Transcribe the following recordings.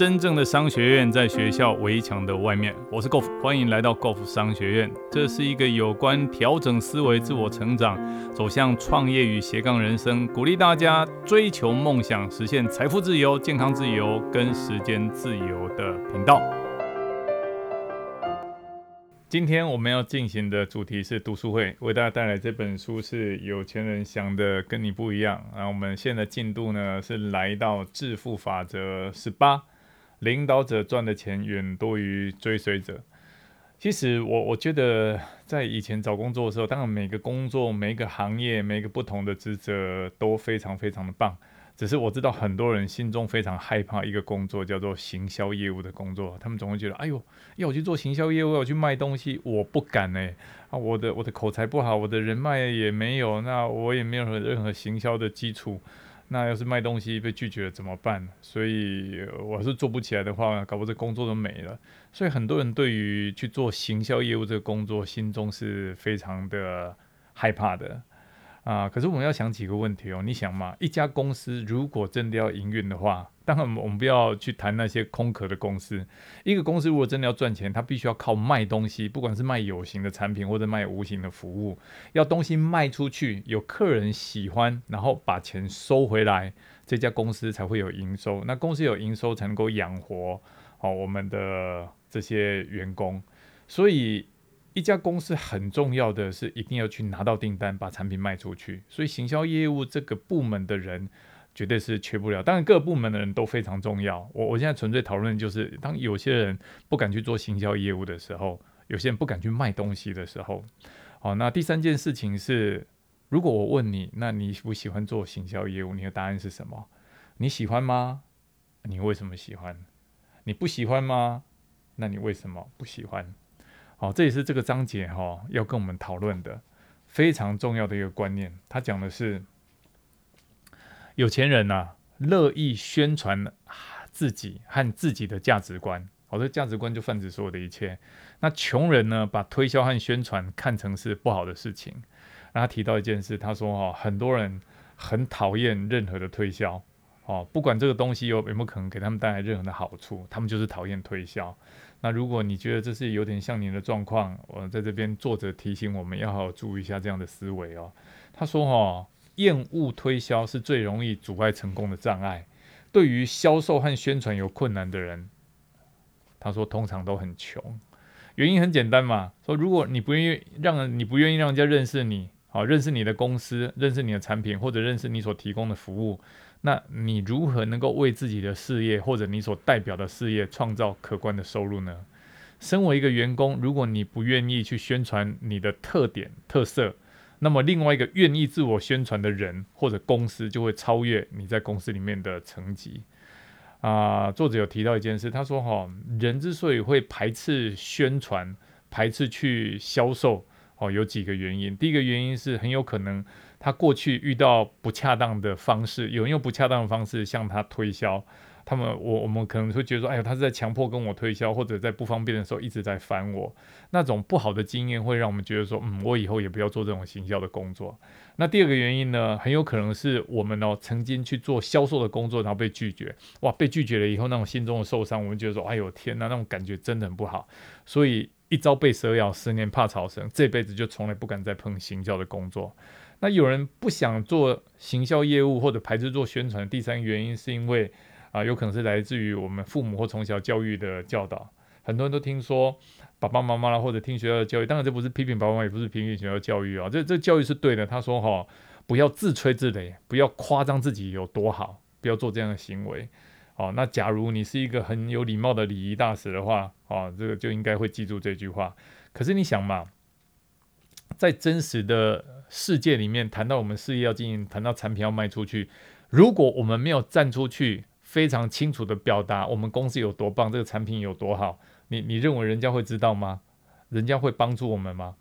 真正的商学院在学校围墙的外面。我是 Golf， 欢迎来到 Golf 商学院。这是一个有关调整思维、自我成长、走向创业与斜杠人生，鼓励大家追求梦想、实现财富自由、健康自由跟时间自由的频道。今天我们要进行的主题是读书会，为大家带来这本书是《有钱人想的跟你不一样》。然后我们现在进度呢是来到致富法则18。领导者赚的钱远多于追随者。其实我觉得在以前找工作的时候，当然每个工作、每个行业、每个不同的职责都非常非常的棒。只是我知道很多人心中非常害怕一个工作，叫做行销业务的工作。他们总会觉得，哎呦，要我去做行销业务，要我去卖东西，我不敢我的口才不好，我的人脉也没有，那我也没有任何行销的基础。那要是卖东西被拒绝了怎么办？所以我是做不起来的话，搞不好这工作都没了。所以很多人对于去做行销业务这个工作，心中是非常的害怕的可是我们要想几个问题哦。你想嘛，一家公司如果真的要营运的话，当然我们不要去谈那些空壳的公司。一个公司如果真的要赚钱，它必须要靠卖东西，不管是卖有形的产品或者卖无形的服务，要东西卖出去，有客人喜欢，然后把钱收回来，这家公司才会有营收。那公司有营收才能够养活我们的这些员工。所以一家公司很重要的是一定要去拿到订单，把产品卖出去。所以行销业务这个部门的人绝对是缺不了，当然各部门的人都非常重要。我现在纯粹讨论就是，当有些人不敢去做行销业务的时候，有些人不敢去卖东西的时候。好，那第三件事情是，如果我问你，那你不喜欢做行销业务，你的答案是什么？你喜欢吗？你为什么喜欢？你不喜欢吗？那你为什么不喜欢？好，这也是这个章节要跟我们讨论的非常重要的一个观念。他讲的是有钱人乐意宣传自己和自己的价值观。好，这价值观就泛指所有的一切。那穷人呢，把推销和宣传看成是不好的事情。那他提到一件事，他说很多人很讨厌任何的推销不管这个东西有没有可能给他们带来任何的好处，他们就是讨厌推销。那如果你觉得这是有点像你的状况，我在这边作者提醒我们要好好注意一下这样的思维哦。他说厌恶推销是最容易阻碍成功的障碍。对于销售和宣传有困难的人，他说通常都很穷。原因很简单嘛，说如果你不愿意让人家认识你，认识你的公司，认识你的产品，或者认识你所提供的服务，那你如何能够为自己的事业或者你所代表的事业创造可观的收入呢？身为一个员工，如果你不愿意去宣传你的特点特色，那么另外一个愿意自我宣传的人或者公司就会超越你在公司里面的成绩作者有提到一件事，他说人之所以会排斥宣传、排斥去销售有几个原因。第一个原因是很有可能他过去遇到不恰当的方式，有人用不恰当的方式向他推销，我们可能会觉得说，哎呦，他是在强迫跟我推销，或者在不方便的时候一直在烦我。那种不好的经验会让我们觉得说，我以后也不要做这种行销的工作。那第二个原因呢，很有可能是我们曾经去做销售的工作，然后被拒绝。哇，被拒绝了以后，那种心中的受伤，我们觉得说，哎呦天哪，那种感觉真的很不好。所以一朝被蛇咬，10年怕草绳，这辈子就从来不敢再碰行销的工作。那有人不想做行销业务或者排斥做宣传，第三个原因是因为有可能是来自于我们父母或从小教育的教导。很多人都听说爸爸妈妈或者听学校的教育，当然这不是批评爸爸妈妈，也不是批评学校的教育这教育是对的。他说不要自吹自擂，不要夸张自己有多好，不要做这样的行为那假如你是一个很有礼貌的礼仪大使的话这个就应该会记住这句话。可是你想嘛，在真实的世界里面，谈到我们事业要经营，谈到产品要卖出去，如果我们没有站出去非常清楚的表达我们公司有多棒，这个产品有多好，你认为人家会知道吗？人家会帮助我们吗？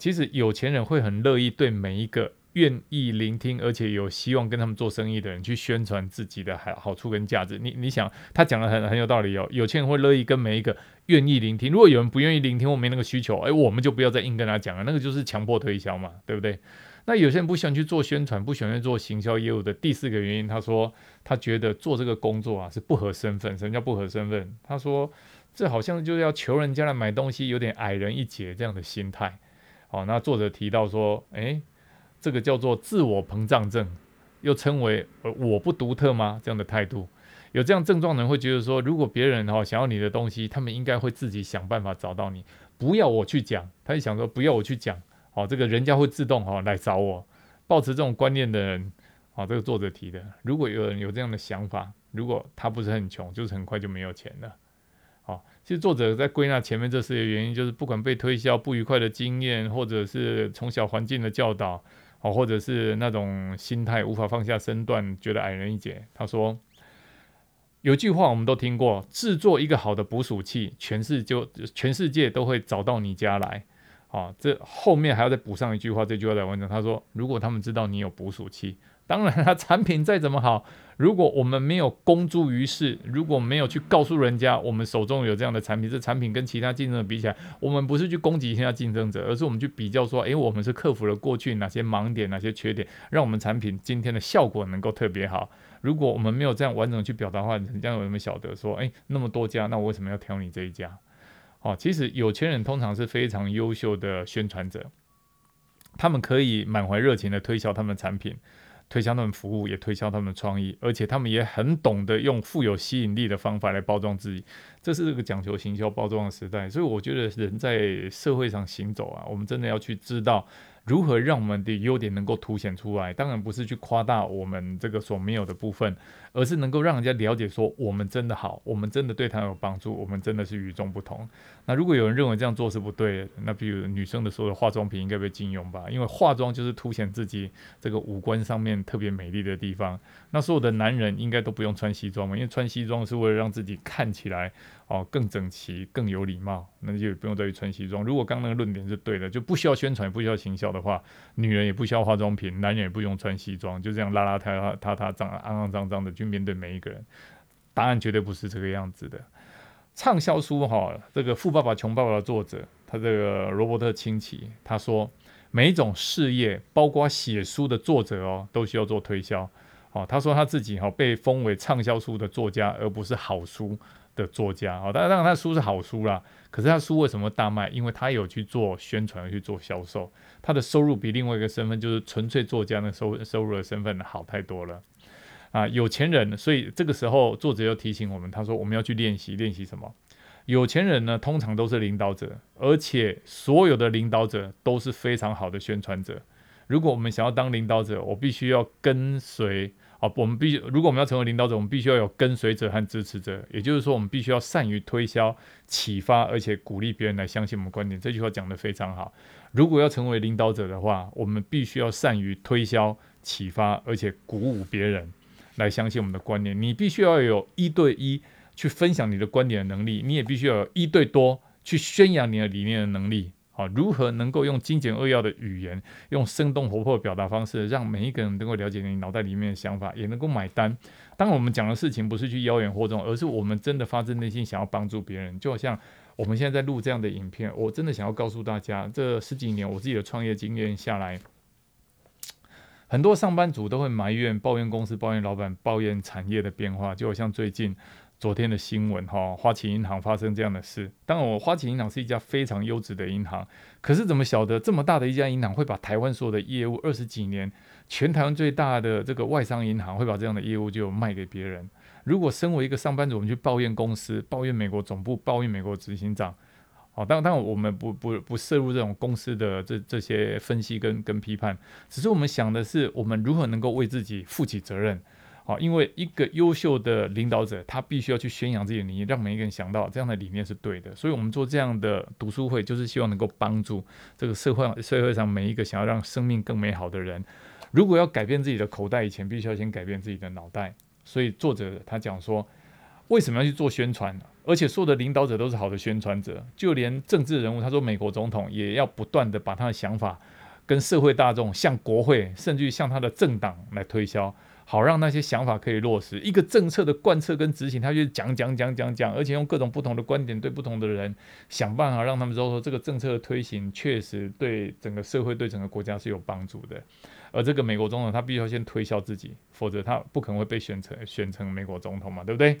其实有钱人会很乐意对每一个愿意聆听而且有希望跟他们做生意的人去宣传自己的好处跟价值。你想他讲的很有道理有钱人会乐意跟每一个愿意聆听。如果有人不愿意聆听或没那个需求，我们就不要再硬跟他讲了，那个就是强迫推销嘛，对不对？那有些人不喜欢去做宣传，不喜欢去做行销业务的第四个原因，他说他觉得做这个工作啊是不合身份。什么叫不合身份？他说这好像就是要求人家来买东西，有点矮人一截这样的心态。好，那作者提到说，这个叫做自我膨胀症，又称为我不独特吗这样的态度。有这样症状的人会觉得说，如果别人想要你的东西，他们应该会自己想办法找到你，不要我去讲。他就想说不要我去讲，这个人家会自动来找我。抱持这种观念的人，这个作者提的，如果有人有这样的想法，如果他不是很穷，就是很快就没有钱了。其实作者在归纳前面这四个原因，就是不管被推销、不愉快的经验，或者是从小环境的教导，或者是那种心态无法放下身段，觉得矮人一截。他说有句话我们都听过，制作一个好的捕鼠器，全世界都会找到你家来。这后面还要再补上一句话，这句话来完成。他说如果他们知道你有捕鼠器，当然他产品再怎么好，如果我们没有公诸于世，如果没有去告诉人家我们手中有这样的产品，这产品跟其他竞争者比起来，我们不是去攻击其他竞争者，而是我们去比较说，我们是克服了过去哪些盲点哪些缺点，让我们产品今天的效果能够特别好。如果我们没有这样完整去表达的话，人家有没有晓得说，那么多家，那我为什么要挑你这一家？其实有钱人通常是非常优秀的宣传者，他们可以满怀热情的推销他们的产品，推销他们服务，也推销他们的创意，而且他们也很懂得用富有吸引力的方法来包装自己。这是这个讲求行销包装的时代，所以我觉得人在社会上行走啊，我们真的要去知道如何让我们的优点能够凸显出来。当然不是去夸大我们这个所没有的部分，而是能够让人家了解说我们真的好，我们真的对他有帮助，我们真的是与众不同。那如果有人认为这样做是不对的，那比如女生的所有化妆品应该被禁用吧，因为化妆就是凸显自己这个五官上面特别美丽的地方。那所有的男人应该都不用穿西装嘛，因为穿西装是为了让自己看起来更整齐更有礼貌，那就不用再去穿西装。如果刚刚那个论点是对的，就不需要宣传不需要行销的话，女人也不需要化妆品，男人也不用穿西装，就这样邋邋遢遢肮脏的去面对每一个人。答案绝对不是这个样子的。畅销书这个《富爸爸穷爸爸》的作者，他这个罗伯特清崎，他说每一种事业包括写书的作者都需要做推销。他说他自己被封为畅销书的作家，而不是好书的作家。当然他的书是好书啦，可是他书为什么大卖？因为他有去做宣传，去做销售，他的收入比另外一个身份就是纯粹作家的收入的身份好太多了啊！有钱人，所以这个时候作者又提醒我们，他说我们要去练习什么？有钱人呢，通常都是领导者，而且所有的领导者都是非常好的宣传者。如果我们想要当领导者，我必须要跟随如果我们要成为领导者，我们必须要有跟随者和支持者，也就是说我们必须要善于推销、启发，而且鼓励别人来相信我们观点。这句话讲得非常好。如果要成为领导者的话，我们必须要善于推销、启发，而且鼓舞别人来相信我们的观点。你必须要有一对一去分享你的观点的能力，你也必须要有一对多去宣扬你的理念的能力。如何能够用精简扼要的语言，用生动活泼的表达方式，让每一个人能够了解你脑袋里面的想法，也能够买单。当然我们讲的事情不是去妖言惑众，而是我们真的发自内心想要帮助别人。就好像我们现在在录这样的影片，我真的想要告诉大家，这十几年我自己的创业经验下来，很多上班族都会埋怨、抱怨公司、抱怨老板、抱怨产业的变化。就好像最近昨天的新闻花旗银行发生这样的事。当然花旗银行是一家非常优质的银行，可是怎么晓得这么大的一家银行会把台湾所有的业务，20几年全台湾最大的这个外商银行会把这样的业务就卖给别人？如果身为一个上班族，我们去抱怨公司、抱怨美国总部、抱怨美国执行长，当然我们不涉入这种公司的这些分析跟批判，只是我们想的是我们如何能够为自己负起责任。因为一个优秀的领导者，他必须要去宣扬自己的理念，让每一个人想到这样的理念是对的。所以我们做这样的读书会，就是希望能够帮助这个社会上每一个想要让生命更美好的人。如果要改变自己的口袋以前，必须要先改变自己的脑袋。所以作者他讲说，为什么要去做宣传？而且所有的领导者都是好的宣传者，就连政治人物，他说美国总统也要不断的把他的想法跟社会大众、向国会，甚至向他的政党来推销。好让那些想法可以落实。一个政策的贯彻跟执行，他就是讲，而且用各种不同的观点对不同的人想办法，让他们说这个政策的推行确实对整个社会、对整个国家是有帮助的。而这个美国总统他必须要先推销自己，否则他不可能会被选成美国总统嘛，对不对？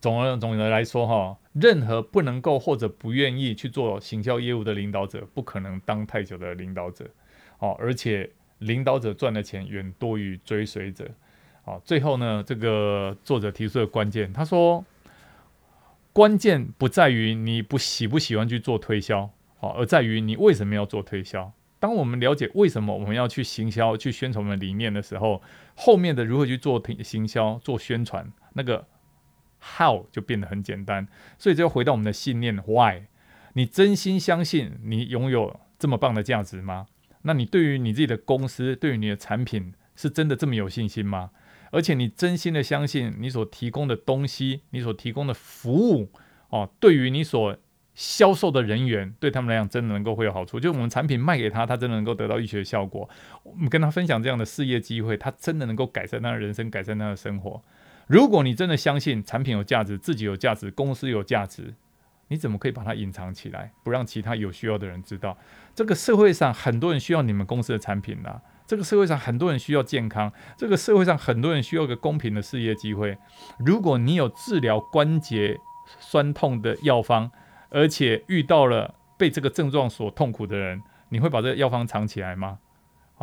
总的来说，任何不能够或者不愿意去做行销业务的领导者，不可能当太久的领导者。而且领导者赚的钱远多于追随者。最后呢，这个作者提出的关键，他说关键不在于你喜不喜欢去做推销，而在于你为什么要做推销。当我们了解为什么我们要去行销、去宣传我们的理念的时候，后面的如何去做行销、做宣传，那个How 就变得很简单。所以就回到我们的信念 Why， 你真心相信你拥有这么棒的价值吗？那你对于你自己的公司、对于你的产品是真的这么有信心吗？而且你真心的相信你所提供的东西、你所提供的服务对于你所销售的人员，对他们来讲真的能够会有好处，就是我们产品卖给他，他真的能够得到预期的效果，我们跟他分享这样的事业机会，他真的能够改善他的人生、改善他的生活。如果你真的相信产品有价值、自己有价值、公司有价值，你怎么可以把它隐藏起来，不让其他有需要的人知道？这个社会上很多人需要你们公司的产品啦，这个社会上很多人需要健康，这个社会上很多人需要一个公平的事业机会。如果你有治疗关节酸痛的药方，而且遇到了被这个症状所痛苦的人，你会把这个药方藏起来吗？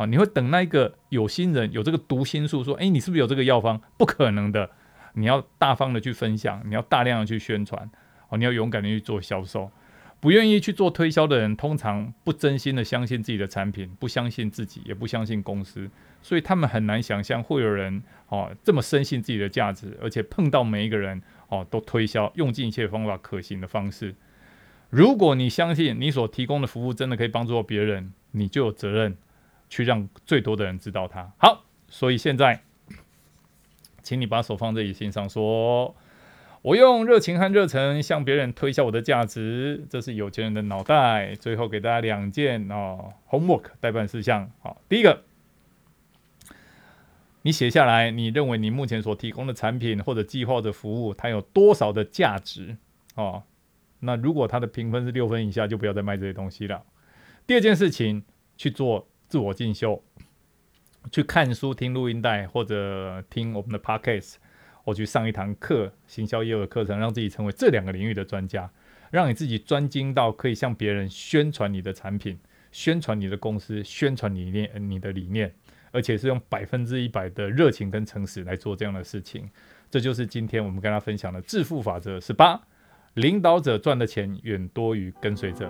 你会等那个有心人有这个读心术说，你是不是有这个药方？不可能的。你要大方的去分享，你要大量的去宣传，你要勇敢的去做销售。不愿意去做推销的人，通常不真心的相信自己的产品，不相信自己，也不相信公司，所以他们很难想象会有人这么深信自己的价值，而且碰到每一个人都推销，用尽一切方法可行的方式。如果你相信你所提供的服务真的可以帮助到别人，你就有责任去让最多的人知道它。好，所以现在请你把手放在你心上，说我用热情和热忱向别人推销我的价值，这是有钱人的脑袋。最后给大家两件homework 代办事项。好，第一个，你写下来你认为你目前所提供的产品或者计划的服务它有多少的价值。那如果它的评分是6分以下，就不要再卖这些东西了。第二件事情，去做自我进修，去看书、听录音带，或者听我们的 podcast， 或去上一堂课，行销业务的课程，让自己成为这两个领域的专家，让你自己专精到可以向别人宣传你的产品、宣传你的公司、宣传你的理念，而且是用100%的热情跟诚实来做这样的事情。这就是今天我们跟大家分享的致富法则18，领导者赚的钱远多于跟随者。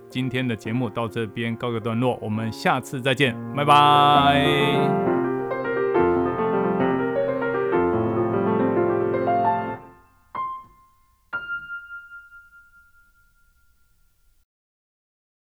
今天的节目到这边告个段落，我们下次再见，拜拜。